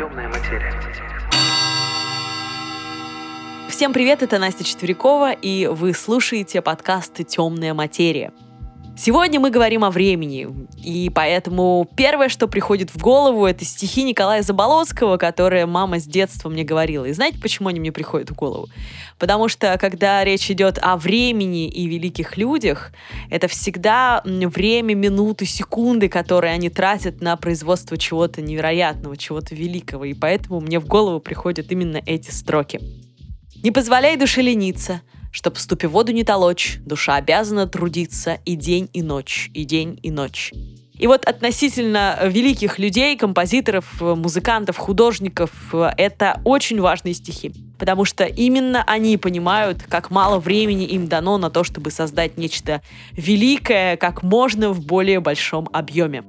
Темная материя. Всем привет, это Настя Четверикова, и вы слушаете подкаст «Темная материя». Сегодня мы говорим о времени, и поэтому первое, что приходит в голову, это стихи Николая Заболоцкого, которые мама с детства мне говорила. И знаете, почему они мне приходят в голову? Потому что, когда речь идет о времени и великих людях, это всегда время, минуты, секунды, которые они тратят на производство чего-то невероятного, чего-то великого, и поэтому мне в голову приходят именно эти строки. «Не позволяй душе лениться, чтоб, ступи в воду, не толочь, душа обязана трудиться и день, и ночь, и день, и ночь». И вот относительно великих людей, композиторов, музыкантов, художников, это очень важные стихи, потому что именно они понимают, как мало времени им дано на то, чтобы создать нечто великое, как можно в более большом объеме.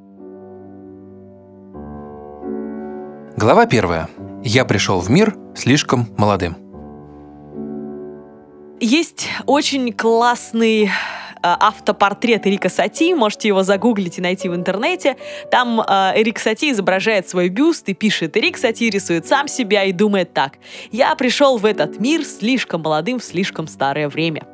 Глава 1. «Я пришел в мир слишком молодым». Есть очень классный автопортрет Эрика Сати, можете его загуглить и найти в интернете. Там Эрик Сати изображает свой бюст и пишет: Эрик Сати рисует сам себя и думает так: «Я пришел в этот мир слишком молодым в слишком старое время».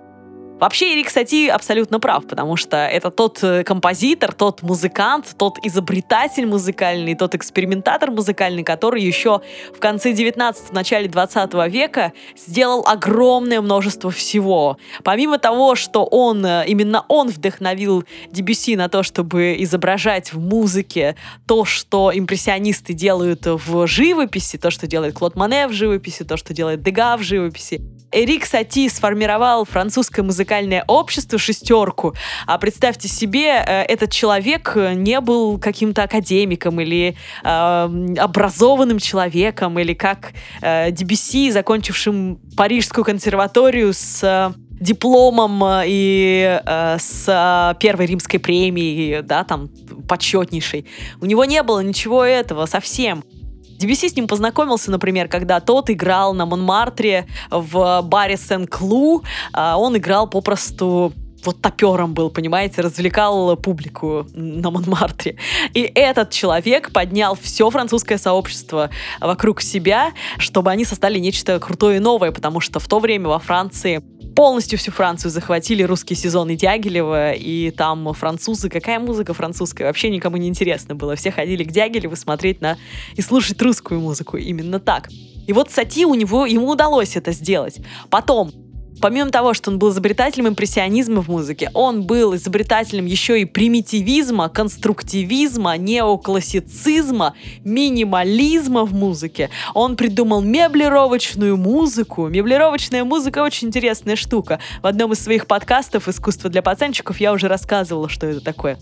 Вообще Эрик Сати абсолютно прав, потому что это тот композитор, тот музыкант, тот изобретатель музыкальный, тот экспериментатор музыкальный, который еще в конце 19-го, начале 20 века сделал огромное множество всего. Помимо того, что именно он вдохновил Дебюсси на то, чтобы изображать в музыке то, что импрессионисты делают в живописи, то, что делает Клод Моне в живописи, то, что делает Дега в живописи, Эрик Сати сформировал французское музыкальное общество «Шестерку». А представьте себе, этот человек не был каким-то академиком или образованным человеком, или как Дебюсси, закончившим Парижскую консерваторию с дипломом и с первой римской премией, да, там, почетнейшей. У него не было ничего этого совсем. Дебюсси с ним познакомился, например, когда тот играл на Монмартре в баре Сен-Клу. Он играл попросту, вот топером был, понимаете, развлекал публику на Монмартре. И этот человек поднял все французское сообщество вокруг себя, чтобы они создали нечто крутое и новое, потому что в то время во Франции полностью всю Францию захватили русские сезоны Дягилева, и там французы, какая музыка французская, вообще никому не интересно было. Все ходили к Дягилеву смотреть и слушать русскую музыку, именно так. И вот Сати, ему удалось это сделать. Потом, помимо того, что он был изобретателем импрессионизма в музыке, он был изобретателем еще и примитивизма, конструктивизма, неоклассицизма, минимализма в музыке. Он придумал меблировочную музыку. Меблировочная музыка — очень интересная штука. В одном из своих подкастов «Искусства для пацанчиков» я уже рассказывала, что это такое.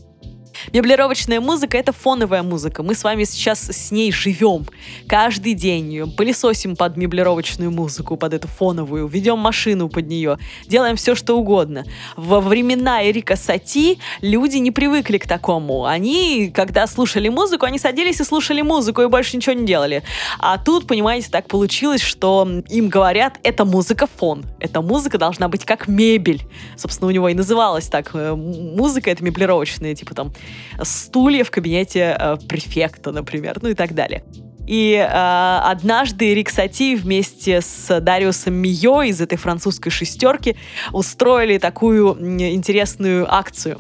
Меблировочная музыка — это фоновая музыка. Мы с вами сейчас с ней живем. Каждый день пылесосим под меблировочную музыку, под эту фоновую, ведем машину под нее, делаем все, что угодно. Во времена Эрика Сати люди не привыкли к такому. Они, когда слушали музыку, они садились и слушали музыку, и больше ничего не делали. А тут, понимаете, так получилось, что им говорят: это музыка фон. Эта музыка должна быть как мебель. Собственно, у него и называлась так. Музыка — это меблировочная, типа там стулья в кабинете префекта, например, ну и так далее. И однажды Эрик Сати вместе с Дариусом Мьё из этой французской шестерки устроили такую интересную акцию.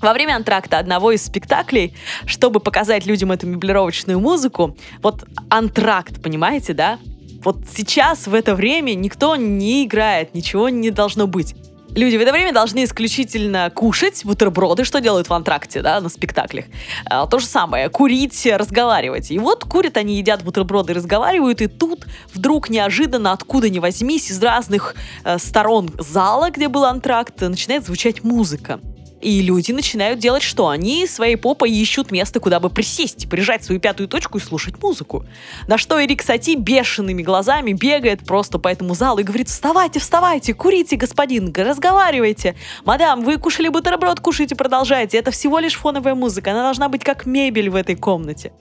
Во время антракта одного из спектаклей, чтобы показать людям эту меблировочную музыку, вот антракт, понимаете, да? Вот сейчас, в это время, никто не играет, ничего не должно быть. Люди в это время должны исключительно кушать бутерброды, что делают в антракте, да, на спектаклях. То же самое, курить, разговаривать. И вот курят они, едят бутерброды, разговаривают, и тут вдруг неожиданно, откуда ни возьмись, из разных сторон зала, где был антракт, начинает звучать музыка. И люди начинают делать что? Они своей попой ищут место, куда бы присесть, прижать свою пятую точку и слушать музыку. На что Эрик Сати бешеными глазами бегает просто по этому залу и говорит: вставайте, вставайте, курите, господин, разговаривайте. Мадам, вы кушали бутерброд, кушайте, продолжайте. Это всего лишь фоновая музыка, она должна быть как мебель в этой комнате.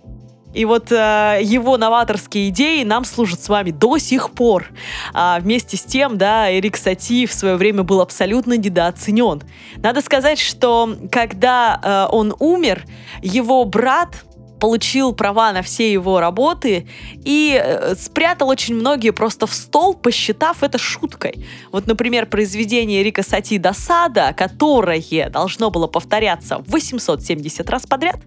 И вот его новаторские идеи нам служат с вами до сих пор. А вместе с тем, да, Эрик Сати в свое время был абсолютно недооценен. Надо сказать, что когда он умер, его брат получил права на все его работы и спрятал очень многие просто в стол, посчитав это шуткой. Вот, например, произведение Эрика Сати «Досада», которое должно было повторяться 870 раз подряд,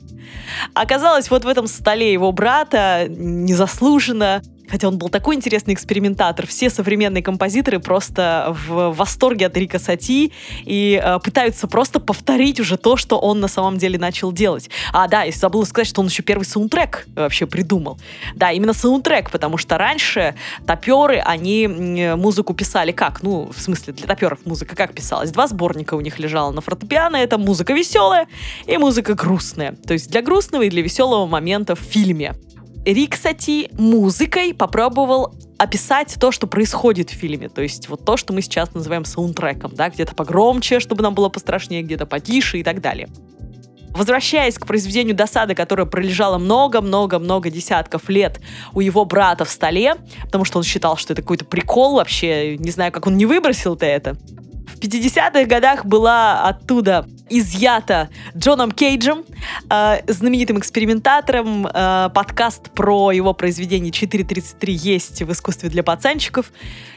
оказалось вот в этом столе его брата незаслуженно. Хотя он был такой интересный экспериментатор. Все современные композиторы просто в восторге от Эрика Сати и пытаются просто повторить уже то, что он на самом деле начал делать. А, да, и забыла сказать, что он еще первый саундтрек вообще придумал. Да, именно саундтрек, потому что раньше топеры, они музыку писали как? Ну, в смысле, для топеров музыка как писалась? 2 сборника у них лежало на фортепиано. Это музыка веселая и музыка грустная. То есть для грустного и для веселого момента в фильме. Эрик Сати музыкой попробовал описать то, что происходит в фильме, то есть вот то, что мы сейчас называем саундтреком, да, где-то погромче, чтобы нам было пострашнее, где-то потише и так далее. Возвращаясь к произведению «Досада», которое пролежало много-много-много десятков лет у его брата в столе, потому что он считал, что это какой-то прикол вообще, не знаю, как он не выбросил-то это. В 50-х годах была оттуда изъята Джоном Кейджем, знаменитым экспериментатором. Подкаст про его произведение 4.33 есть в «Искусстве для пацанчиков».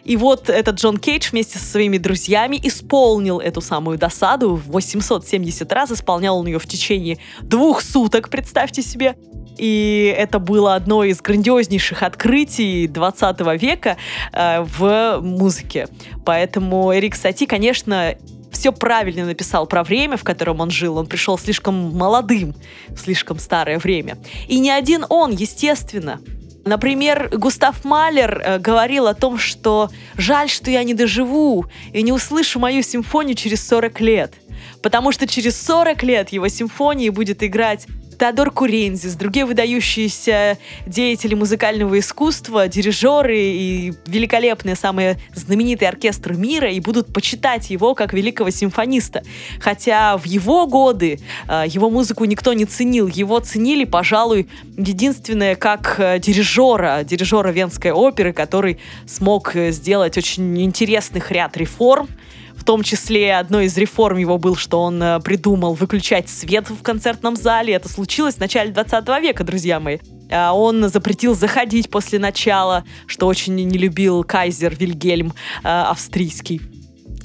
И вот этот Джон Кейдж вместе со своими друзьями исполнил эту самую «Досаду» 870 раз. Исполнял он ее в течение 2 суток, представьте себе. И это было одно из грандиознейших открытий 20 века в музыке. Поэтому Эрик Сати, конечно, все правильно написал про время, в котором он жил. Он пришел слишком молодым, в слишком старое время. И не один он, естественно. Например, Густав Малер говорил о том, что «жаль, что я не доживу и не услышу мою симфонию через 40 лет». Потому что через 40 лет его симфонии будет играть Теодор Курензис, другие выдающиеся деятели музыкального искусства, дирижеры и великолепные, самые знаменитые оркестры мира, и будут почитать его как великого симфониста. Хотя в его годы его музыку никто не ценил. Его ценили, пожалуй, единственное, как дирижера Венской оперы, который смог сделать очень интересных ряд реформ. В том числе одной из реформ его был, что он придумал выключать свет в концертном зале. Это случилось в начале 20 века, друзья мои. Он запретил заходить после начала, что очень не любил кайзер Вильгельм австрийский.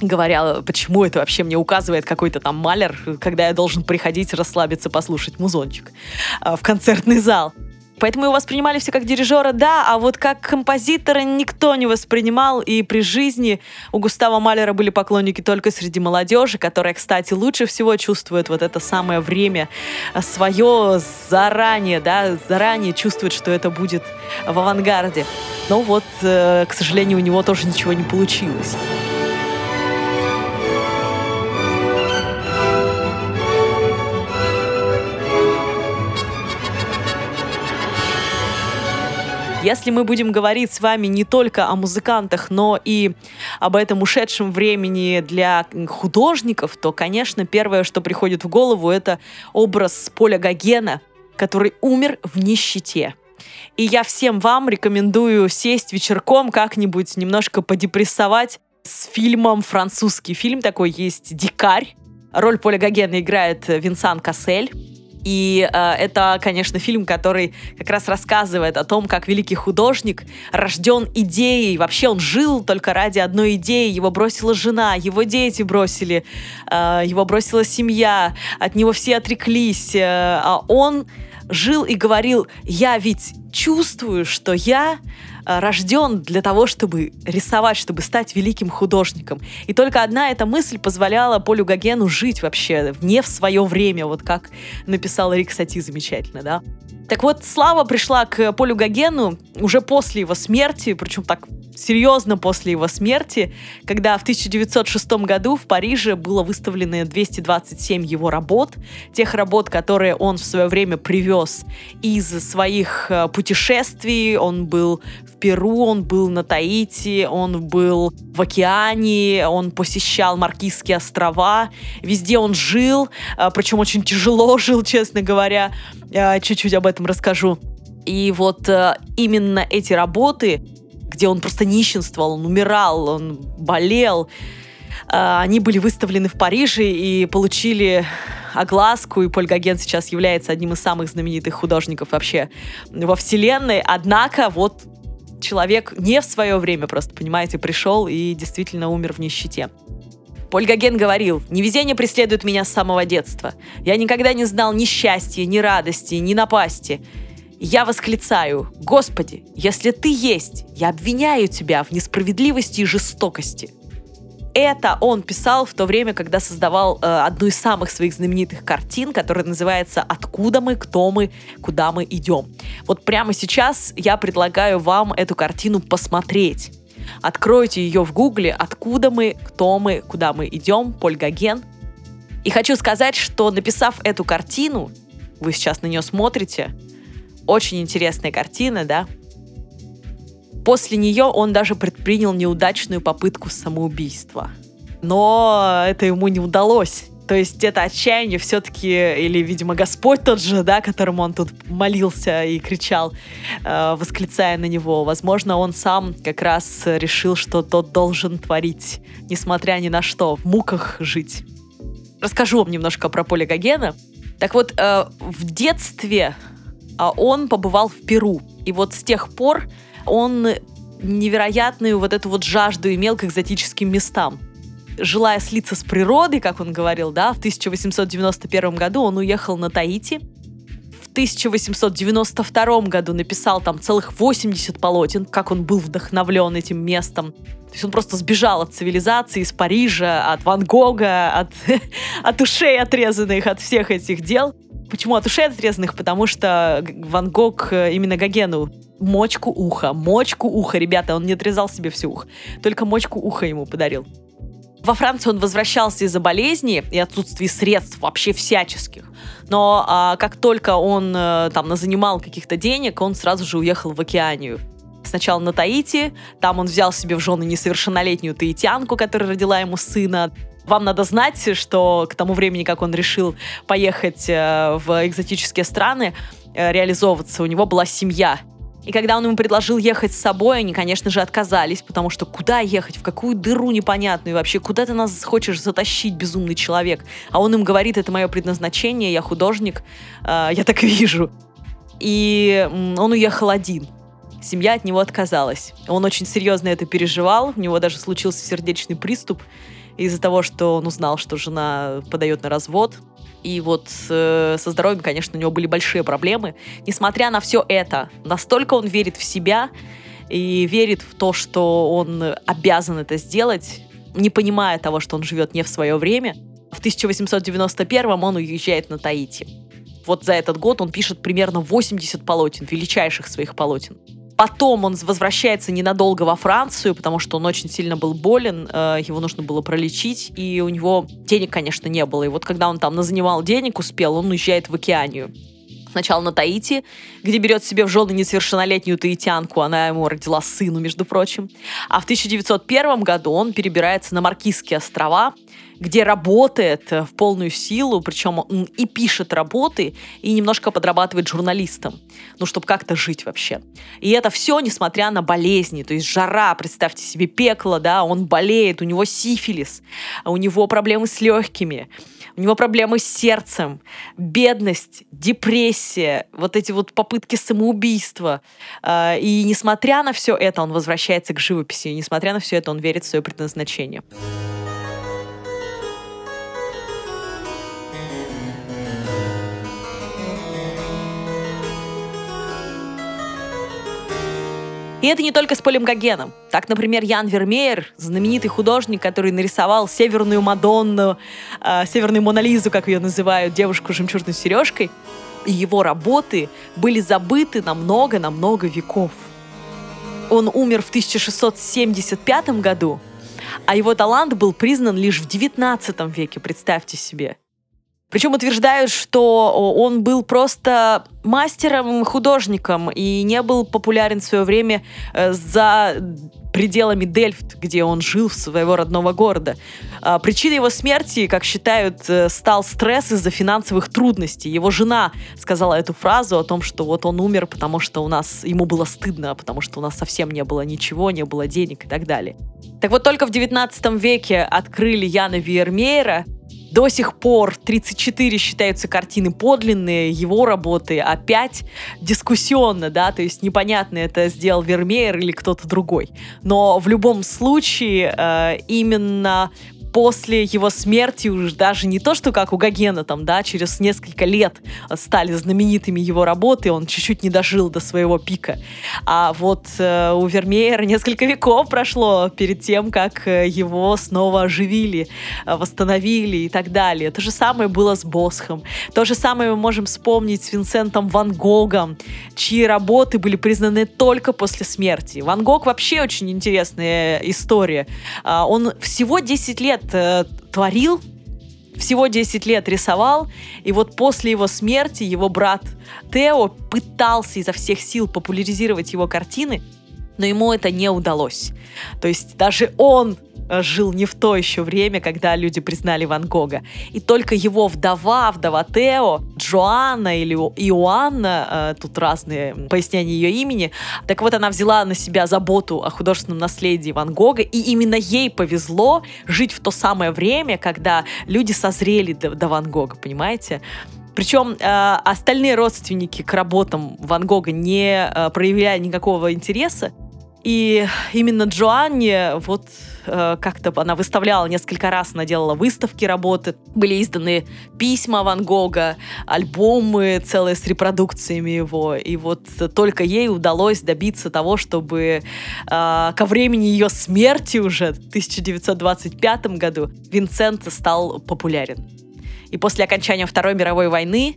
Говоря, почему это вообще мне указывает какой-то там Малер, когда я должен приходить, расслабиться, послушать музончик в концертный зал. Поэтому его воспринимали все как дирижера, да, а вот как композитора никто не воспринимал, и при жизни у Густава Малера были поклонники только среди молодежи, которая, кстати, лучше всего чувствует вот это самое время свое заранее чувствует, что это будет в авангарде. Но вот, к сожалению, у него тоже ничего не получилось. Если мы будем говорить с вами не только о музыкантах, но и об этом ушедшем времени для художников, то, конечно, первое, что приходит в голову, это образ Поля Гогена, который умер в нищете. И я всем вам рекомендую сесть вечерком как-нибудь немножко подепрессовать с фильмом, французский фильм такой есть «Дикарь». Роль Поля Гогена играет Винсан Кассель. И это, конечно, фильм, который как раз рассказывает о том, как великий художник рожден идеей. Вообще он жил только ради одной идеи. Его бросила жена, его дети бросили, его бросила семья, от него все отреклись. А он жил и говорил: «Я ведь чувствую, что я рожден для того, чтобы рисовать, чтобы стать великим художником». И только одна эта мысль позволяла Полю Гогену жить вообще не в свое время, вот как написал Эрик Сати замечательно, да. Так вот, слава пришла к Полю Гогену уже после его смерти, причем так серьезно после его смерти, когда в 1906 году в Париже было выставлено 227 его работ, тех работ, которые он в свое время привез из своих путешествий. Он был в Перу, он был на Таити, он был в океане, он посещал Маркизские острова, везде он жил, причем очень тяжело жил, честно говоря, чуть-чуть об этом расскажу. И вот именно эти работы, где он просто нищенствовал, он умирал, он болел, они были выставлены в Париже и получили огласку, и Поль Гоген сейчас является одним из самых знаменитых художников вообще во вселенной. Однако вот человек не в свое время, просто, понимаете, пришел и действительно умер в нищете. Поль Гоген говорил: «Невезение преследует меня с самого детства. Я никогда не знал ни счастья, ни радости, ни напасти. Я восклицаю: Господи, если Ты есть, я обвиняю Тебя в несправедливости и жестокости». Это он писал в то время, когда создавал одну из самых своих знаменитых картин, которая называется «Откуда мы, кто мы, куда мы идем». Вот прямо сейчас я предлагаю вам эту картину посмотреть. Откройте ее в гугле «Откуда мы, кто мы, куда мы идем», Поль Гоген. И хочу сказать, что, написав эту картину, вы сейчас на нее смотрите, очень интересная картина, да? После нее он даже предпринял неудачную попытку самоубийства. Но это ему не удалось. То есть это отчаяние все-таки, или, видимо, Господь тот же, да, которому он тут молился и кричал, восклицая на него. Возможно, он сам как раз решил, что тот должен творить, несмотря ни на что, в муках жить. Расскажу вам немножко про Поля Гогена. Так вот, в детстве он побывал в Перу. И вот с тех пор он невероятную вот эту вот жажду имел к экзотическим местам. Желая слиться с природой, как он говорил, да, в 1891 году он уехал на Таити. В 1892 году написал там целых 80 полотен, как он был вдохновлен этим местом. То есть он просто сбежал от цивилизации, из Парижа, от Ван Гога, от ушей отрезанных, от всех этих дел. Почему от ушей отрезанных? Потому что Ван Гог именно Гогену мочку уха, ребята, он не отрезал себе все ухо, только мочку уха ему подарил. Во Францию он возвращался из-за болезни и отсутствия средств вообще всяческих. Но как только он там назанимал каких-то денег, он сразу же уехал в Океанию. Сначала на Таити, там он взял себе в жены несовершеннолетнюю таитянку, которая родила ему сына. Вам надо знать, что к тому времени, как он решил поехать в экзотические страны, реализовываться, у него была семья. И когда он ему предложил ехать с собой, они, конечно же, отказались, потому что куда ехать, в какую дыру непонятную вообще, куда ты нас хочешь затащить, безумный человек? А он им говорит: это мое предназначение, я художник, я так вижу. И он уехал один. Семья от него отказалась. Он очень серьезно это переживал, у него даже случился сердечный приступ из-за того, что он узнал, что жена подает на развод. И вот со здоровьем, конечно, у него были большие проблемы. Несмотря на все это, настолько он верит в себя и верит в то, что он обязан это сделать, не понимая того, что он живет не в свое время. В 1891-м он уезжает на Таити. Вот за этот год он пишет примерно 80 полотен, величайших своих полотен. Потом он возвращается ненадолго во Францию, потому что он очень сильно был болен, его нужно было пролечить, и у него денег, конечно, не было. И вот когда он там назанимал денег, успел, он уезжает в Океанию. Сначала на Таити, где берет себе в жены несовершеннолетнюю таитянку, она ему родила сыну, между прочим. А в 1901 году он перебирается на Маркизские острова, где работает в полную силу, причем он и пишет работы, и немножко подрабатывает журналистом, ну, чтобы как-то жить вообще. И это все несмотря на болезни, то есть жара, представьте себе, пекло, да, он болеет, у него сифилис, у него проблемы с легкими, у него проблемы с сердцем, бедность, депрессия, вот эти вот попытки самоубийства. И несмотря на все это, он возвращается к живописи, и несмотря на все это, он верит в свое предназначение. И это не только с Полем Гогеном. Так, например, Ян Вермеер, знаменитый художник, который нарисовал Северную Мадонну, Северную Монолизу, как ее называют, девушку с жемчужной сережкой, и его работы были забыты на много-намного веков. Он умер в 1675 году, а его талант был признан лишь в 19 веке, представьте себе. Причем утверждают, что он был просто мастером-художником и не был популярен в свое время за пределами Дельфт, где он жил, своего родного города. Причиной его смерти, как считают, стал стресс из-за финансовых трудностей. Его жена сказала эту фразу о том, что вот он умер, потому что у нас ему было стыдно, потому что у нас совсем не было ничего, не было денег и так далее. Так вот, только в 19 веке открыли Яна Вермеера, До сих пор 34 считаются картины подлинные, его работы, а 5 дискуссионно, да, то есть непонятно, это сделал Вермеер или кто-то другой. Но в любом случае именно после его смерти уже даже не то, что как у Гогена, там, да, через несколько лет стали знаменитыми его работы, он чуть-чуть не дожил до своего пика. А вот у Вермеера несколько веков прошло перед тем, как его снова оживили, восстановили и так далее. То же самое было с Босхом. То же самое мы можем вспомнить с Винсентом Ван Гогом, чьи работы были признаны только после смерти. Ван Гог вообще очень интересная история. Он всего 10 лет творил, всего 10 лет рисовал, и вот после его смерти его брат Тео пытался изо всех сил популяризировать его картины, но ему это не удалось. То есть даже он жил не в то еще время, когда люди признали Ван Гога. И только его вдова Тео, Джоанна или Иоанна, тут разные пояснения ее имени, так вот она взяла на себя заботу о художественном наследии Ван Гога, и именно ей повезло жить в то самое время, когда люди созрели до Ван Гога, понимаете? Причем остальные родственники к работам Ван Гога не проявляли никакого интереса, и именно Джоанне вот как-то она выставляла несколько раз, она делала выставки работы, были изданы письма Ван Гога, альбомы целые с репродукциями его, и вот только ей удалось добиться того, чтобы ко времени ее смерти уже, в 1925 году, Винсент стал популярен. И после окончания Второй мировой войны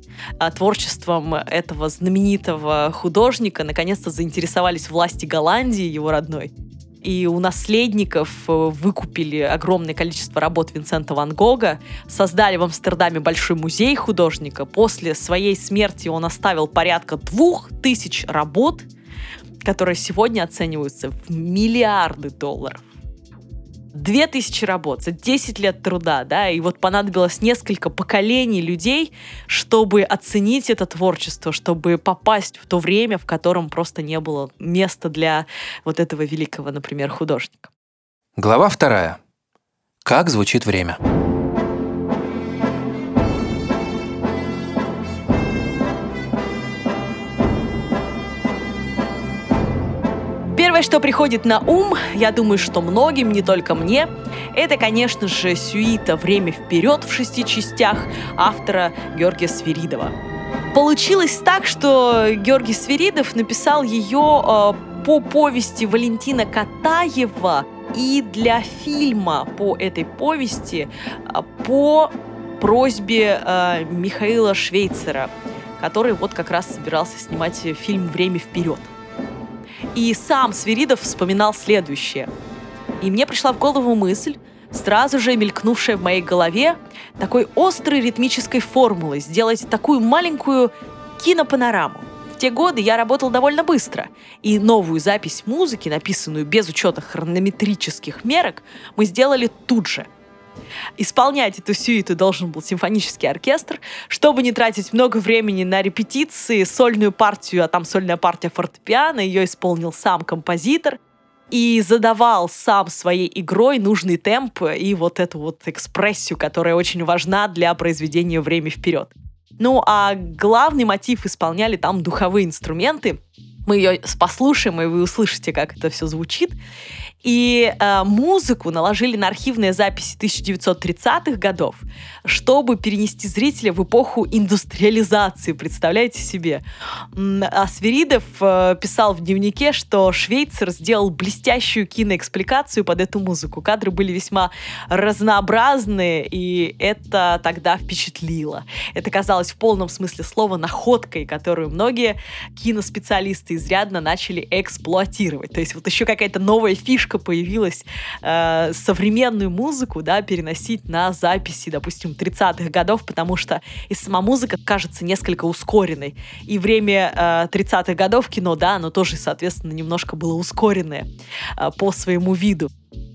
творчеством этого знаменитого художника наконец-то заинтересовались власти Голландии, его родной. И у наследников выкупили огромное количество работ Винсента Ван Гога, создали в Амстердаме большой музей художника. После своей смерти он оставил порядка 2000 работ, которые сегодня оцениваются в миллиарды $. 2000 работ за 10 лет труда, да, и вот понадобилось несколько поколений людей, чтобы оценить это творчество, чтобы попасть в то время, в котором просто не было места для вот этого великого, например, художника. Глава 2. Как звучит время? Первое, что приходит на ум, я думаю, что многим, не только мне, это, конечно же, сюита «Время вперед» в 6 частях автора Георгия Свиридова. Получилось так, что Георгий Свиридов написал ее по повести Валентина Катаева и для фильма по этой повести по просьбе Михаила Швейцера, который вот как раз собирался снимать фильм «Время вперед». И сам Свиридов вспоминал следующее. И мне пришла в голову мысль, сразу же мелькнувшая в моей голове, такой острой ритмической формулой сделать такую маленькую кинопанораму. В те годы я работал довольно быстро, и новую запись музыки, написанную без учета хронометрических мерок, мы сделали тут же. Исполнять эту сюиту должен был симфонический оркестр. Чтобы не тратить много времени на репетиции, сольную партию, а там сольная партия фортепиано, ее исполнил сам композитор и задавал сам своей игрой нужный темп и вот эту вот экспрессию, которая очень важна для произведения «Время вперед». Ну а главный мотив исполняли там духовые инструменты. Мы ее послушаем, и вы услышите, как это все звучит. И музыку наложили на архивные записи 1930-х годов, чтобы перенести зрителя в эпоху индустриализации, представляете себе. А Свиридов писал в дневнике, что Швейцер сделал блестящую киноэкспликацию под эту музыку. Кадры были весьма разнообразные, и это тогда впечатлило. Это казалось в полном смысле слова находкой, которую многие киноспециалисты изрядно начали эксплуатировать. То есть вот еще какая-то новая фишка появилась современную музыку, да, переносить на записи, допустим, 30-х годов, потому что и сама музыка кажется несколько ускоренной. И время 30-х годов кино, да, оно тоже, соответственно, немножко было ускоренное по своему виду.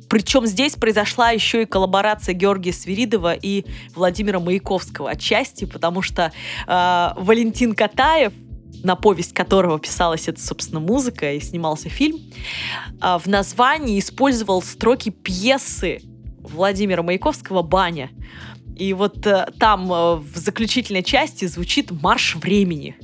Причем здесь произошла еще и коллаборация Георгия Свиридова и Владимира Маяковского отчасти, потому что Валентин Катаев, на повесть которого писалась эта, собственно, музыка и снимался фильм, в названии использовал строки пьесы Владимира Маяковского «Баня». И вот там в заключительной части звучит «Марш времени».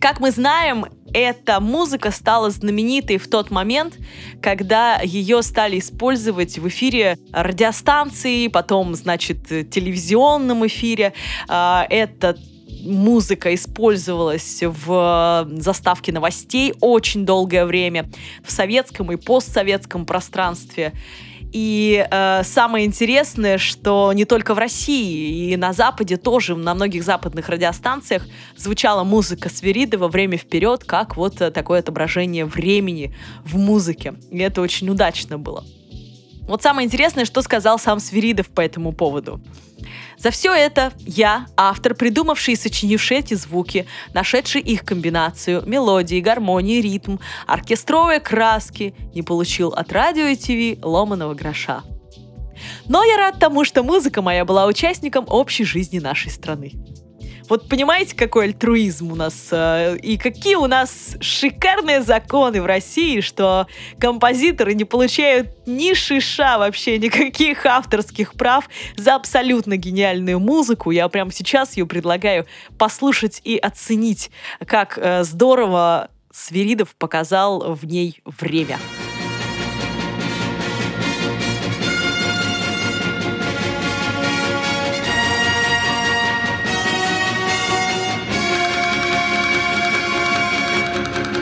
Как мы знаем, эта музыка стала знаменитой в тот момент, когда ее стали использовать в эфире радиостанции, потом, значит, телевизионном эфире. Эта музыка использовалась в заставке новостей очень долгое время в советском и постсоветском пространстве. И самое интересное, что не только в России, и на Западе тоже, на многих западных радиостанциях звучала музыка Свиридова «Время вперед», как вот такое отображение времени в музыке. И это очень удачно было. Вот самое интересное, что сказал сам Свиридов по этому поводу. «За все это я, автор, придумавший и сочинивший эти звуки, нашедший их комбинацию, мелодии, гармонии, ритм, оркестровые краски, не получил от радио и ТВ ломаного гроша. Но я рад тому, что музыка моя была участником общей жизни нашей страны». Вот понимаете, какой альтруизм у нас, и какие у нас шикарные законы в России, что композиторы не получают ни шиша вообще никаких авторских прав за абсолютно гениальную музыку. Я прямо сейчас ее предлагаю послушать и оценить, как здорово Свиридов показал в ней время.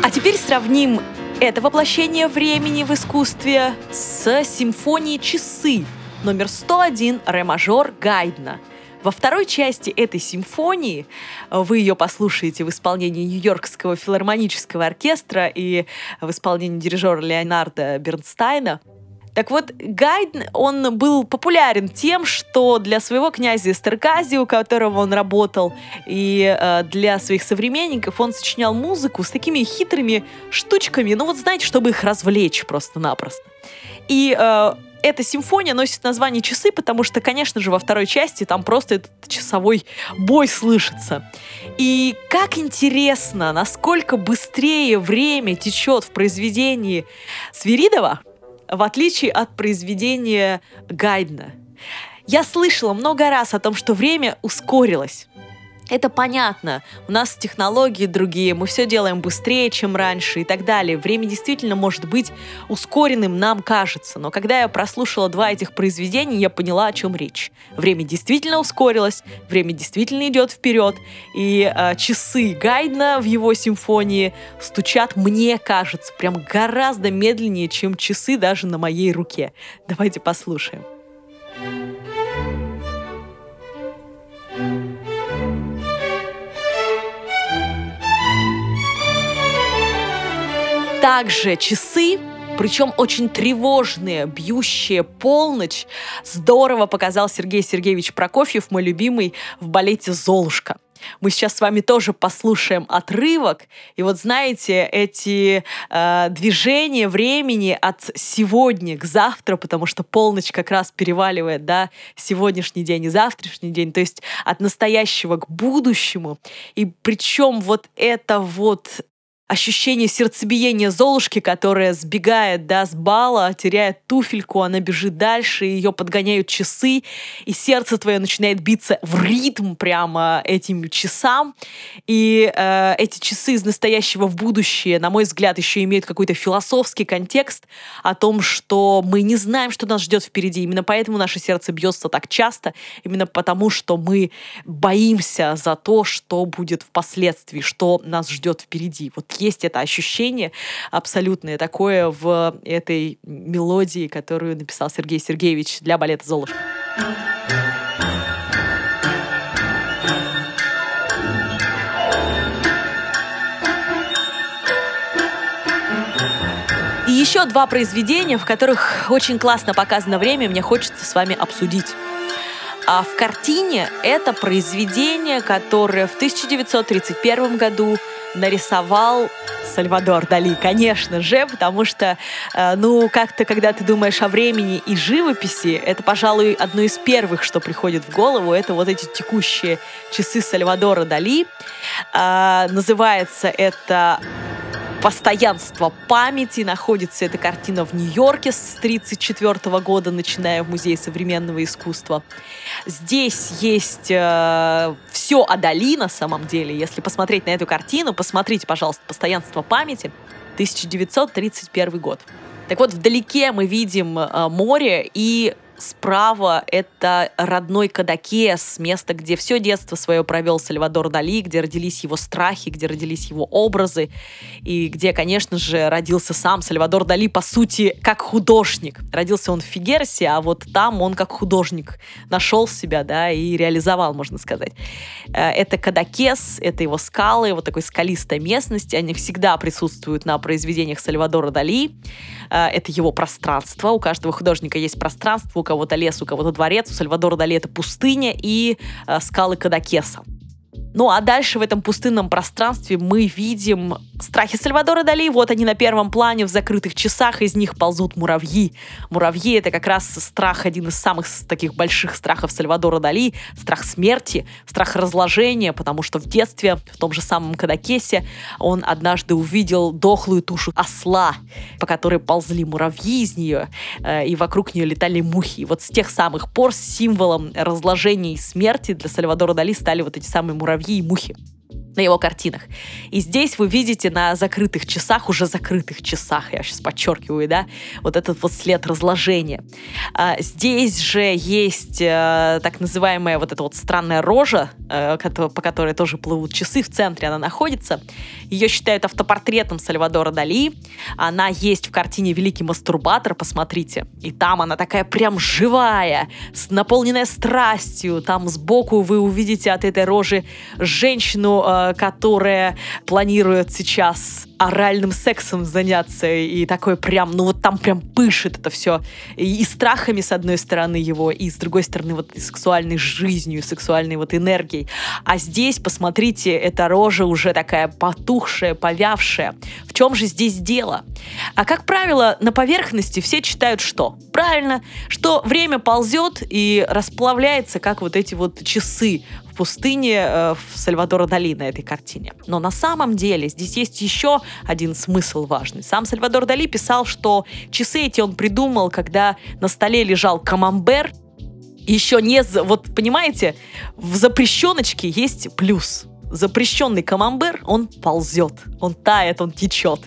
А теперь сравним это воплощение времени в искусстве с симфонией «Часы» номер 101 ре-мажор Гайдна. Во второй части этой симфонии, вы ее послушаете в исполнении Нью-Йоркского филармонического оркестра и в исполнении дирижера Леонарда Бернстайна. Так вот, Гайдн, он был популярен тем, что для своего князя Эстергази, у которого он работал, и для своих современников он сочинял музыку с такими хитрыми штучками, ну вот знаете, чтобы их развлечь просто-напросто. И эта симфония носит название «Часы», потому что, конечно же, во второй части там просто этот часовой бой слышится. И как интересно, насколько быстрее время течет в произведении Свиридова, в отличие от произведения Гайдна. Я слышала много раз о том, что время ускорилось. Это понятно. У нас технологии другие, мы все делаем быстрее, чем раньше и так далее. Время действительно может быть ускоренным, нам кажется. Но когда я прослушала два этих произведения, я поняла, о чем речь. Время действительно ускорилось, время действительно идет вперед. И часы Гайдна в его симфонии стучат, мне кажется, прям гораздо медленнее, чем часы даже на моей руке. Давайте послушаем. Также часы, причем очень тревожные, бьющие полночь, здорово показал Сергей Сергеевич Прокофьев, мой любимый, в балете «Золушка». Мы сейчас с вами тоже послушаем отрывок. И вот знаете, эти движения времени от сегодня к завтра, потому что полночь как раз переваливает, да, сегодняшний день и завтрашний день, то есть от настоящего к будущему. И причем вот это вот ощущение сердцебиения Золушки, которая сбегает, да, с бала, теряет туфельку, она бежит дальше, ее подгоняют часы, и сердце твое начинает биться в ритм прямо этим часам. И эти часы из настоящего в будущее, на мой взгляд, еще имеют какой-то философский контекст о том, что мы не знаем, что нас ждет впереди. Именно поэтому наше сердце бьется так часто, именно потому, что мы боимся за то, что будет впоследствии, что нас ждет впереди. Вот есть это ощущение абсолютное такое в этой мелодии, которую написал Сергей Сергеевич для балета «Золушка». И еще два произведения, в которых очень классно показано время, мне хочется с вами обсудить. А в картине это произведение, которое в 1931 году нарисовал Сальвадор Дали, конечно же, потому что, ну, как-то, когда ты думаешь о времени и живописи, это, пожалуй, одно из первых, что приходит в голову, это вот эти текущие часы Сальвадора Дали. Называется это постоянства памяти. Находится эта картина в Нью-Йорке с 1934 года, начиная в Музее современного искусства. Здесь есть все о Дали на самом деле. Если посмотреть на эту картину, посмотрите, пожалуйста, «Постоянство памяти», 1931 год. Так вот, вдалеке мы видим море, и справа это родной Кадакес, место, где все детство свое провел Сальвадор Дали, где родились его страхи, где родились его образы, и где, конечно же, родился сам Сальвадор Дали, по сути, как художник. Родился он в Фигерсе, а вот там он как художник нашел себя, да, и реализовал, можно сказать. Это Кадакес, это его скалы, вот такой скалистой местности, они всегда присутствуют на произведениях Сальвадора Дали. Это его пространство, у каждого художника есть пространство, у кого-то лес, у кого-то дворец, у Сальвадора Дали это пустыня и скалы Кадакеса. Ну а дальше в этом пустынном пространстве мы видим страхи Сальвадора Дали. Вот они на первом плане в закрытых часах, из них ползут муравьи. Муравьи — это как раз страх, один из самых таких больших страхов Сальвадора Дали. Страх смерти, страх разложения, потому что в детстве, в том же самом Кадакесе, он однажды увидел дохлую тушу осла, по которой ползли муравьи из нее, и вокруг нее летали мухи. И вот с тех самых пор символом разложения и смерти для Сальвадора Дали стали вот эти самые муравьи и мухи на его картинах. И здесь вы видите на закрытых часах, уже закрытых часах, я сейчас подчеркиваю, да, вот этот вот след разложения. Здесь же есть так называемая вот эта вот странная рожа, по которой тоже плывут часы, в центре она находится. Ее считают автопортретом Сальвадора Дали. Она есть в картине «Великий мастурбатор», посмотрите. И там она такая прям живая, наполненная страстью. Там сбоку вы увидите от этой рожи женщину, которая планирует сейчас оральным сексом заняться, и такой прям, ну вот там прям пышет это все. И страхами, с одной стороны, его, и с другой стороны, вот и сексуальной жизнью, сексуальной вот энергией. А здесь, посмотрите, эта рожа уже такая потухшая, повявшая. В чем же здесь дело? А как правило, на поверхности все читают что? Правильно, что время ползет и расплавляется, как вот эти вот часы пустыне в Сальвадора Дали на этой картине. Но на самом деле здесь есть еще один смысл важный. Сам Сальвадор Дали писал, что часы эти он придумал, когда на столе лежал камамбер. Еще не... Вот понимаете, в запрещеночке есть плюс. Запрещенный камамбер, он ползет, он тает, он течет.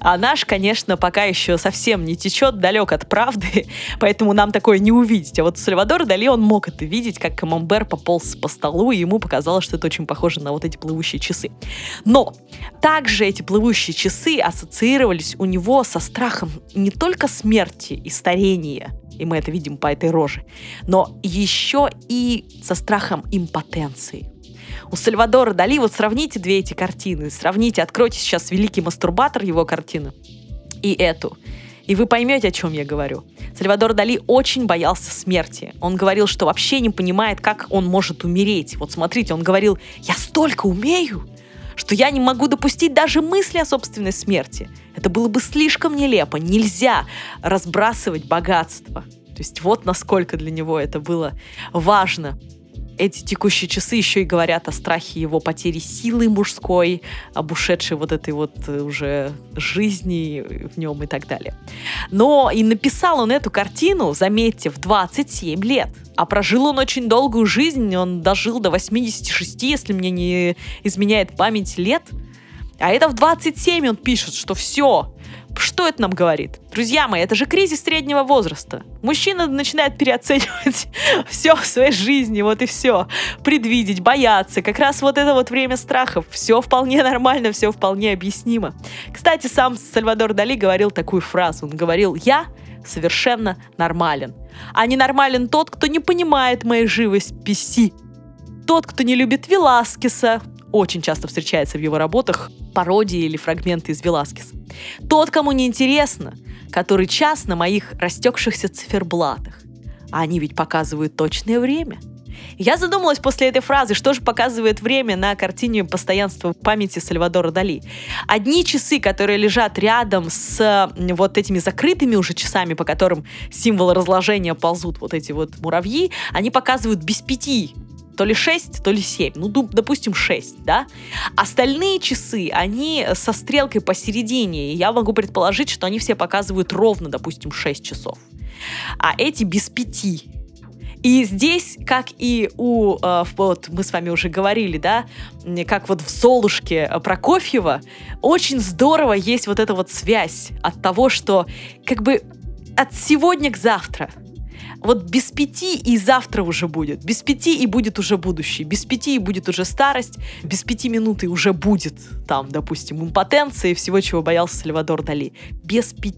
А наш, конечно, пока еще совсем не течет, далек от правды, поэтому нам такое не увидеть. А вот Сальвадор Дали, он мог это видеть, как камамбер пополз по столу, и ему показалось, что это очень похоже на вот эти плывущие часы. Но также эти плывущие часы ассоциировались у него со страхом не только смерти и старения, и мы это видим по этой роже, но еще и со страхом импотенции. У Сальвадора Дали, вот сравните две эти картины, сравните, откройте сейчас «Великий мастурбатор», его картины, и эту, и вы поймете, о чем я говорю. Сальвадор Дали очень боялся смерти. Он говорил, что вообще не понимает, как он может умереть. Вот смотрите, он говорил: «Я столько умею, что я не могу допустить даже мысли о собственной смерти. Это было бы слишком нелепо, нельзя разбрасывать богатство». То есть вот насколько для него это было важно. Эти текущие часы еще и говорят о страхе его потери силы мужской, об ушедшей вот этой вот уже жизни в нем и так далее. Но и написал он эту картину, заметьте, в 27 лет. А прожил он очень долгую жизнь, он дожил до 86, если мне не изменяет память, лет. А это в 27 он пишет, что все. Что это нам говорит? Друзья мои, это же кризис среднего возраста. Мужчина начинает переоценивать все в своей жизни, вот и все. Предвидеть, бояться. Как раз вот это вот время страхов. Все вполне нормально, все вполне объяснимо. Кстати, сам Сальвадор Дали говорил такую фразу. Он говорил: «Я совершенно нормален. А ненормален тот, кто не понимает моей живописи. Тот, кто не любит Веласкеса». Очень часто встречается в его работах пародии или фрагменты из Веласкеса. «Тот, кому не интересно, который час на моих растекшихся циферблатах. А они ведь показывают точное время». Я задумалась после этой фразы, что же показывает время на картине «Постоянство памяти» Сальвадора Дали. Одни часы, которые лежат рядом с вот этими закрытыми уже часами, по которым символ разложения ползут вот эти вот муравьи, они показывают без пяти. то ли 6, то ли 7, ну, допустим, 6, да? Остальные часы, они со стрелкой посередине, и я могу предположить, что они все показывают ровно, допустим, 6 часов. А эти без 5. И здесь, как и у, вот мы с вами уже говорили, да, как вот в «Золушке» Прокофьева, очень здорово есть вот эта вот связь от того, что как бы от сегодня к завтра. Вот без 5 и завтра уже будет, без 5 и будет уже будущее, без 5 и будет уже старость, без 5 минут и уже будет там, допустим, импотенция и всего, чего боялся Сальвадор Дали. Без 5.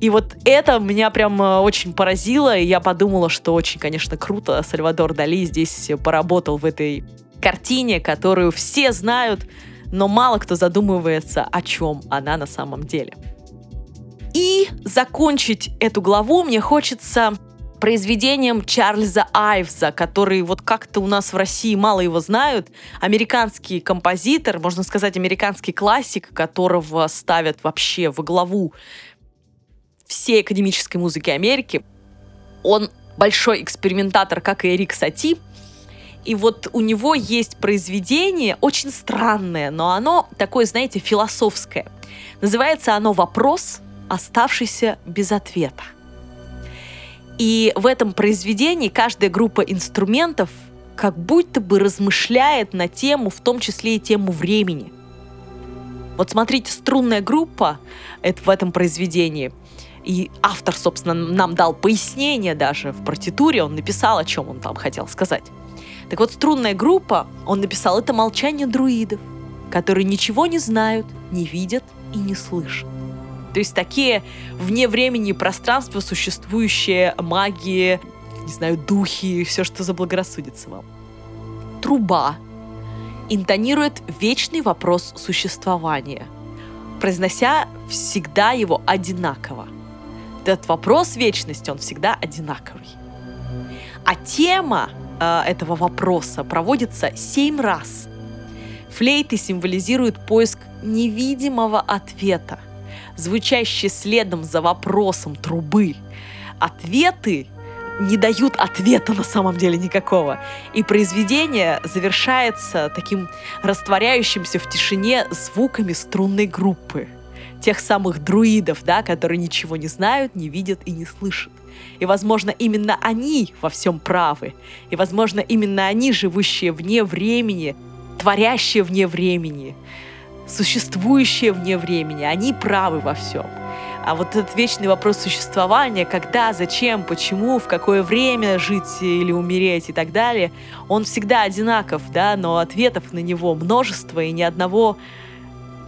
И вот это меня прям очень поразило, и я подумала, что очень, конечно, круто Сальвадор Дали здесь поработал в этой картине, которую все знают, но мало кто задумывается, о чем она на самом деле. И закончить эту главу мне хочется произведением Чарльза Айвза, который вот как-то у нас в России мало его знают. Американский композитор, можно сказать, американский классик, которого ставят вообще во главу всей академической музыки Америки. Он большой экспериментатор, как и Эрик Сати. И вот у него есть произведение, очень странное, но оно такое, знаете, философское. Называется оно «Вопрос, оставшийся без ответа». И в этом произведении каждая группа инструментов как будто бы размышляет на тему, в том числе и тему времени. Вот смотрите, струнная группа в этом произведении, и автор, собственно, нам дал пояснение даже в партитуре, он написал, о чем он там хотел сказать. Так вот, струнная группа, он написал, это молчание друидов, которые ничего не знают, не видят и не слышат. То есть такие вне времени и пространства существующие магии, не знаю, духи, все, что заблагорассудится вам. Труба интонирует вечный вопрос существования, произнося всегда его одинаково. Этот вопрос вечности, он всегда одинаковый. А тема этого вопроса проводится 7 раз. Флейты символизируют поиск невидимого ответа, звучащие следом за вопросом трубы. Ответы не дают ответа на самом деле никакого. И произведение завершается таким растворяющимся в тишине звуками струнной группы. Тех самых друидов, да, которые ничего не знают, не видят и не слышат. И, возможно, именно они во всем правы. И, возможно, именно они, живущие вне времени, творящие вне времени, существующие вне времени, они правы во всем. А вот этот вечный вопрос существования, когда, зачем, почему, в какое время жить или умереть и так далее, он всегда одинаков, да, но ответов на него множество, и ни одного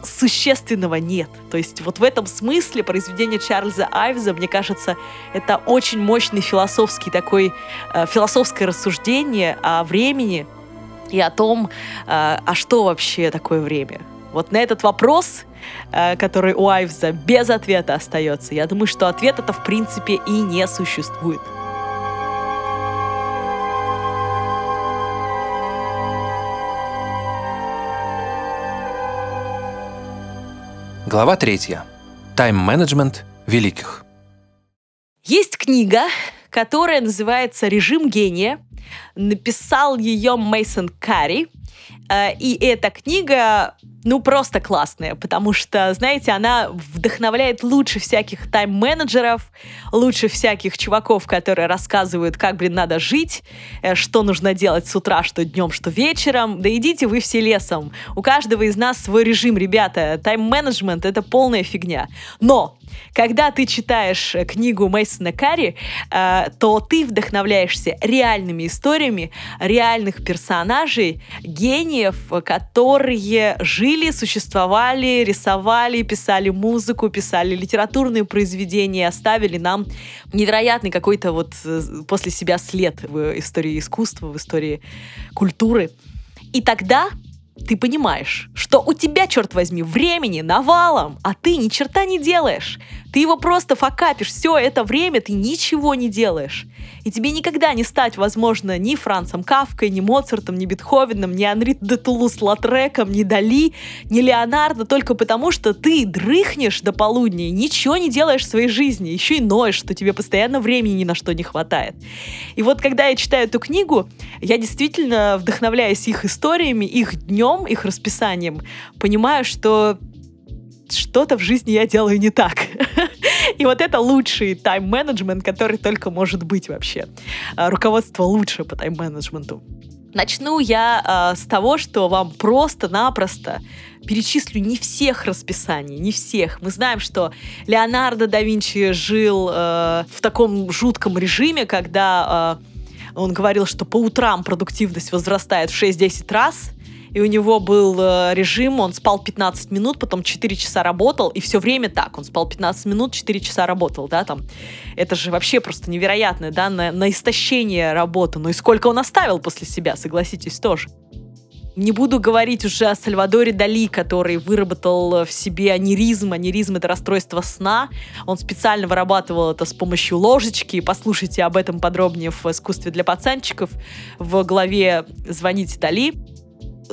существенного нет. То есть вот в этом смысле произведение Чарльза Айвза, мне кажется, это очень мощный философский такой, философское рассуждение о времени и о том, а что вообще такое время. Вот на этот вопрос, который у Айвза без ответа остается, я думаю, что ответа-то в принципе и не существует. Глава 3. Тайм-менеджмент великих. Есть книга, которая называется «Режим гения». Написал ее Мэйсон Карри. И эта книга, ну, просто классная, потому что, знаете, она вдохновляет лучше всяких тайм-менеджеров, лучше всяких чуваков, которые рассказывают, как, блин, надо жить, что нужно делать с утра, что днем, что вечером. Да идите вы все лесом. У каждого из нас свой режим, ребята. Тайм-менеджмент — это полная фигня. Но когда ты читаешь книгу Мэйсона Карри, то ты вдохновляешься реальными историями, реальных персонажей, гениев, которые жили, существовали, рисовали, писали музыку, писали литературные произведения, оставили нам невероятный какой-то вот после себя след в истории искусства, в истории культуры. И тогда ты понимаешь, что у тебя, черт возьми, времени навалом, а ты ни черта не делаешь. Ты его просто факапишь. Все это время ты ничего не делаешь. И тебе никогда не стать, возможно, ни Францем Кафкой, ни Моцартом, ни Бетховеном, ни Анри де Тулус-Лотреком, ни Дали, ни Леонардо, только потому, что ты дрыхнешь до полудня и ничего не делаешь в своей жизни, еще и ноешь, что тебе постоянно времени ни на что не хватает. И вот когда я читаю эту книгу, я действительно вдохновляюсь их историями, их днем, их расписанием, понимаю, что что-то в жизни я делаю не так. И вот это лучший тайм-менеджмент, который только может быть вообще. Руководство лучшее по тайм-менеджменту. Начну я с того, что вам просто-напросто перечислю не всех расписаний, не всех. Мы знаем, что Леонардо да Винчи жил в таком жутком режиме, когда он говорил, что по утрам продуктивность возрастает в 6-10 раз, и у него был режим, он спал 15 минут, потом 4 часа работал, и все время так, он спал 15 минут, 4 часа работал, да, там, это же вообще просто невероятное, да, на истощение работы, ну и сколько он оставил после себя, согласитесь, тоже. Не буду говорить уже о Сальвадоре Дали, который выработал в себе аниризм. Аниризм — это расстройство сна. Он специально вырабатывал это с помощью ложечки. Послушайте об этом подробнее в «Искусстве для пацанчиков» в главе «Звоните Дали».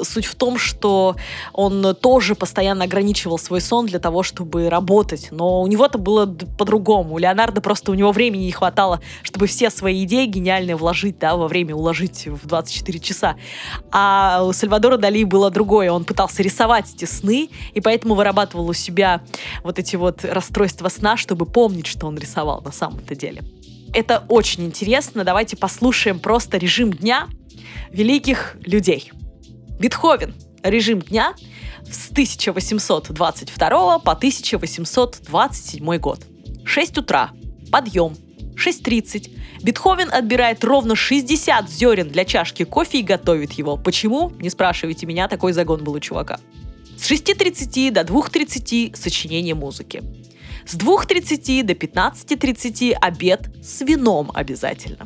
Суть в том, что он тоже постоянно ограничивал свой сон для того, чтобы работать. Но у него-то было по-другому. У Леонардо просто у него времени не хватало, чтобы все свои идеи гениальные вложить, да, во время уложить в 24 часа. А у Сальвадора Дали было другое. Он пытался рисовать эти сны, и поэтому вырабатывал у себя вот эти вот расстройства сна, чтобы помнить, что он рисовал на самом-то деле. Это очень интересно. Давайте послушаем просто режим дня великих людей. Бетховен. Режим дня с 1822 по 1827 год. 6 утра. Подъем. 6:30. Бетховен отбирает ровно 60 зерен для чашки кофе и готовит его. Почему? Не спрашивайте меня, такой загон был у чувака. С 6:30 до 2:30 сочинение музыки. С 2:30 до 15:30 обед с вином обязательно.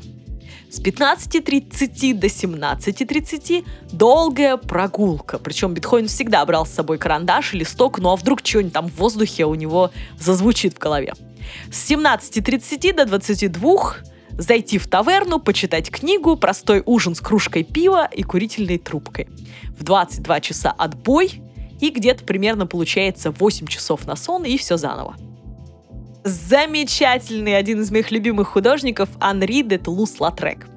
С 15:30 до 17:30 долгая прогулка. Причем Бетховен всегда брал с собой карандаш и листок, ну а вдруг что-нибудь там в воздухе у него зазвучит в голове. С 17:30 до 22 зайти в таверну, почитать книгу, простой ужин с кружкой пива и курительной трубкой. В 22 часа отбой, и где-то примерно получается 8 часов на сон, и все заново. Замечательный, один из моих любимых художников Анри де Тулус-Лотрек.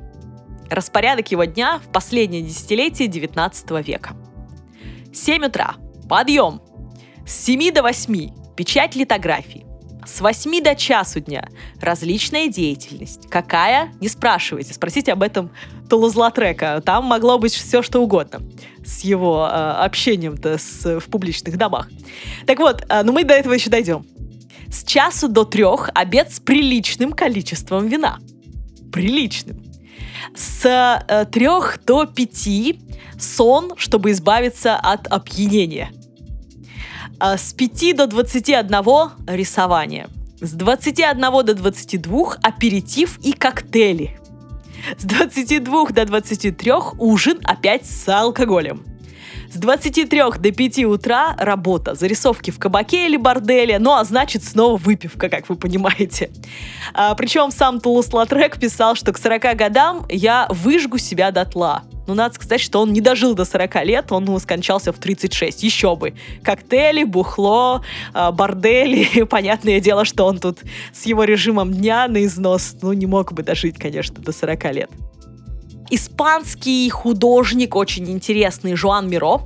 Распорядок его дня в последнее десятилетие 19 века. 7 утра. Подъем. С 7 до 8. Печать литографий. С 8 до часу дня. Различная деятельность. Какая? Не спрашивайте. Спросите об этом Тулус-Лотрека. Там могло быть все, что угодно. С его общением-то в публичных домах. Так вот, но мы до этого еще дойдем. С 1 до 3 обед с приличным количеством вина. Приличным. С 3 до 5 сон, чтобы избавиться от опьянения. С 5 до 21 рисование. С 21 до 22 аперитив и коктейли. С 22 до 23 ужин опять с алкоголем. С 23 до 5 утра работа, зарисовки в кабаке или борделе, ну а значит снова выпивка, как вы понимаете. Причем сам Тулус-Лотрек писал, что к 40 годам я выжгу себя дотла. Но надо сказать, что он не дожил до 40 лет, он скончался в 36, еще бы. Коктейли, бухло, бордели, понятное дело, что он тут с его режимом дня на износ, не мог бы дожить, конечно, до 40 лет. Испанский художник, очень интересный, Жуан Миро.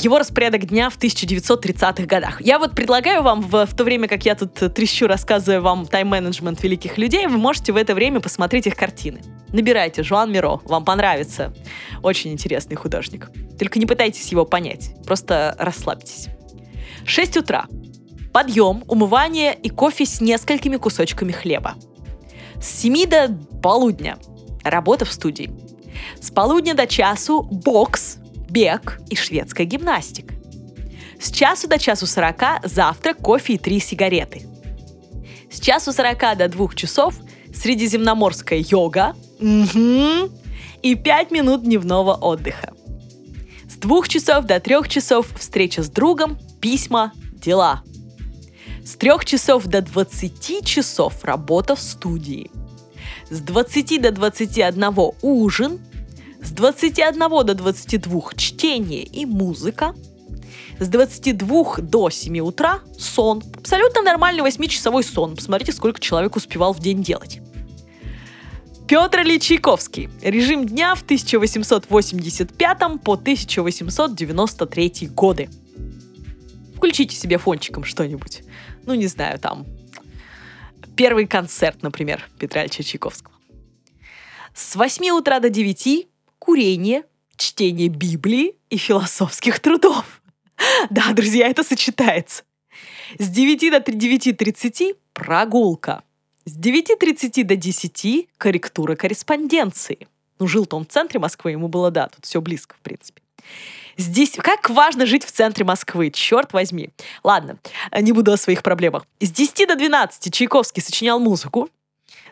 Его распорядок дня в 1930-х годах. Я предлагаю вам, в то время, как я тут трещу, рассказываю вам тайм-менеджмент великих людей, вы можете в это время посмотреть их картины. Набирайте Жуан Миро, вам понравится. Очень интересный художник. Только не пытайтесь его понять, просто расслабьтесь. 6 утра. Подъем, умывание и кофе с несколькими кусочками хлеба. С 7 до полудня. Работа в студии. С полудня до часу бокс, бег и шведская гимнастика. С 1 до 1:40 завтрак, кофе и 3 сигареты. С 1:40 до 2 часов средиземноморская йога и 5 минут дневного отдыха. С 2 часов до 3 часов встреча с другом, письма, дела. С 3 часов до 20 часов работа в студии. с 20 до 21 ужин, с 21 до 22 чтение и музыка, с 22 до 7 утра сон. Абсолютно нормальный 8-часовой сон. Посмотрите, сколько человек успевал в день делать. Петр Ильич Чайковский. Режим дня в 1885 по 1893 годы. Включите себе фончиком что-нибудь. Ну, не знаю, там первый концерт, например, Петра Ильича Чайковского. С 8 утра до 9 курение, чтение Библии и философских трудов. Да, друзья, это сочетается. С 9 до 9:30 прогулка. С 9:30 до 10 корректура корреспонденции. Ну, жил-то он в центре Москвы, ему было, да, тут все близко, в принципе. Здесь как важно жить в центре Москвы, черт возьми. Ладно, не буду о своих проблемах. С 10 до 12 Чайковский сочинял музыку.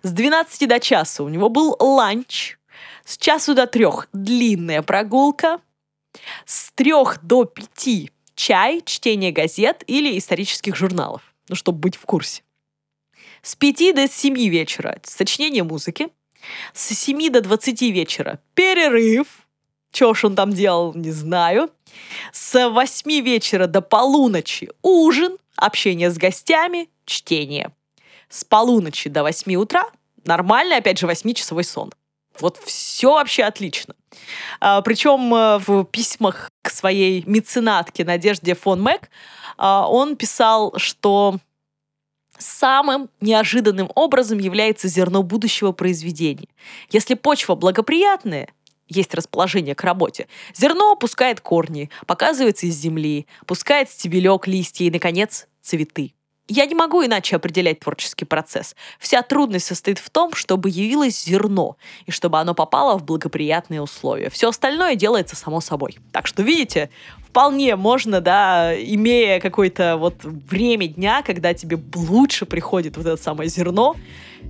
С 12 до часа у него был ланч. С часу до 3 длинная прогулка. С 3 до 5 чай, чтение газет или исторических журналов, ну, чтобы быть в курсе. С 5 до 7 вечера сочинение музыки. С 7 до 20 вечера перерыв. Чё ж он там делал, не знаю. С 8 вечера до полуночи ужин, общение с гостями, чтение. С полуночи до 8 утра нормальный, опять же, 8-часовой сон. Вот все вообще отлично. Причем в письмах к своей меценатке Надежде фон Мэг он писал, что самым неожиданным образом является зерно будущего произведения. Если почва благоприятная, есть расположение к работе, зерно пускает корни, показывается из земли, пускает стебелек, листья и, наконец, цветы. Я не могу иначе определять творческий процесс. Вся трудность состоит в том, чтобы явилось зерно, и чтобы оно попало в благоприятные условия. Все остальное делается само собой. Так что, видите, вполне можно, да, имея какое-то вот время дня, когда тебе лучше приходит вот это самое зерно,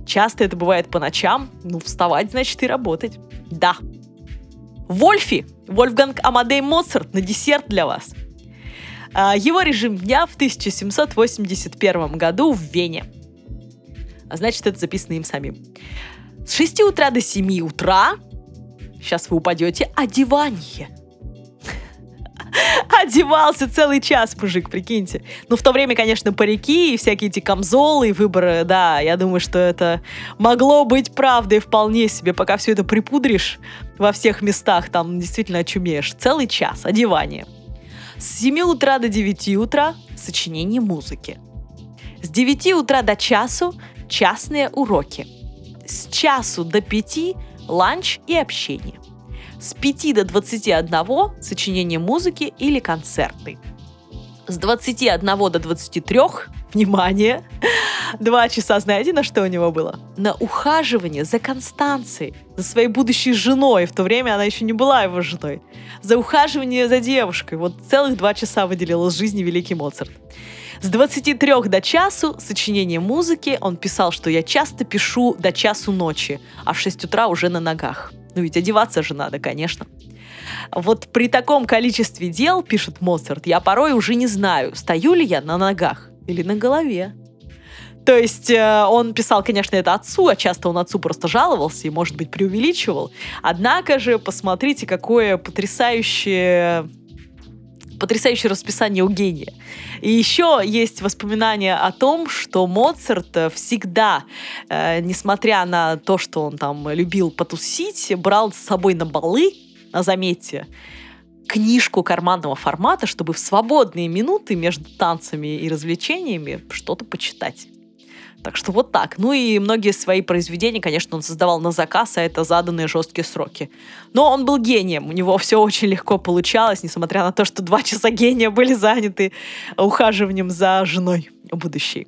часто это бывает по ночам, ну, вставать, значит, и работать. Да. Вольфи, Вольфганг Амадей Моцарт, на десерт для вас. Его режим дня в 1781 году в Вене. Значит, это записано им самим. С 6 утра до 7 утра, сейчас вы упадете, одевание. Одевался целый час, мужик, прикиньте. Ну, в то время, конечно, парики и всякие эти камзолы и выборы, да, я думаю, что это могло быть правдой вполне себе, пока все это припудришь во всех местах, там действительно очумеешь. Целый час одевание. С 7 утра до 9 утра сочинение музыки. С 9 утра до часу частные уроки. С часу до 5 ланч и общение. С 5 до 21 сочинение музыки или концерты. С 21 до 23, внимание, 2 часа, знаете, на что у него было? На ухаживание за Констанцией, за своей будущей женой. В то время она еще не была его женой. За ухаживание за девушкой. Вот целых 2 часа выделил из жизни великий Моцарт. С 23 до часу сочинение музыки. Он писал, что я часто пишу до часу ночи, а в 6 утра уже на ногах. Ну ведь одеваться же надо, конечно. Вот при таком количестве дел, пишет Моцарт, я порой уже не знаю, стою ли я на ногах или на голове. То есть он писал, конечно, это отцу, а часто он отцу просто жаловался и, может быть, преувеличивал. Однако же, посмотрите, какое потрясающее расписание у гения. И еще есть воспоминания о том, что Моцарт всегда, несмотря на то, что он там любил потусить, брал с собой на балы, заметьте, книжку карманного формата, чтобы в свободные минуты между танцами и развлечениями что-то почитать. Так что вот так. Ну и многие свои произведения, конечно, он создавал на заказ, а это заданные жесткие сроки. Но он был гением, у него все очень легко получалось, несмотря на то, что 2 часа гения были заняты ухаживанием за женой будущей.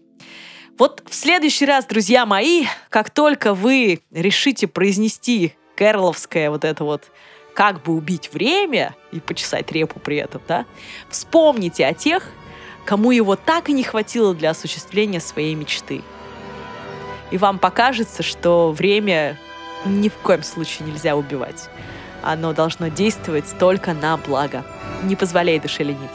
Вот в следующий раз, друзья мои, как только вы решите произнести кэроловское вот это вот «как бы убить время» и почесать репу при этом, да, вспомните о тех, кому его так и не хватило для осуществления своей мечты. И вам покажется, что время ни в коем случае нельзя убивать. Оно должно действовать только на благо. Не позволяй душе лениться.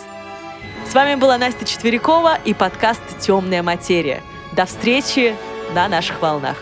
С вами была Настя Четверикова и подкаст «Темная материя». До встречи на наших волнах.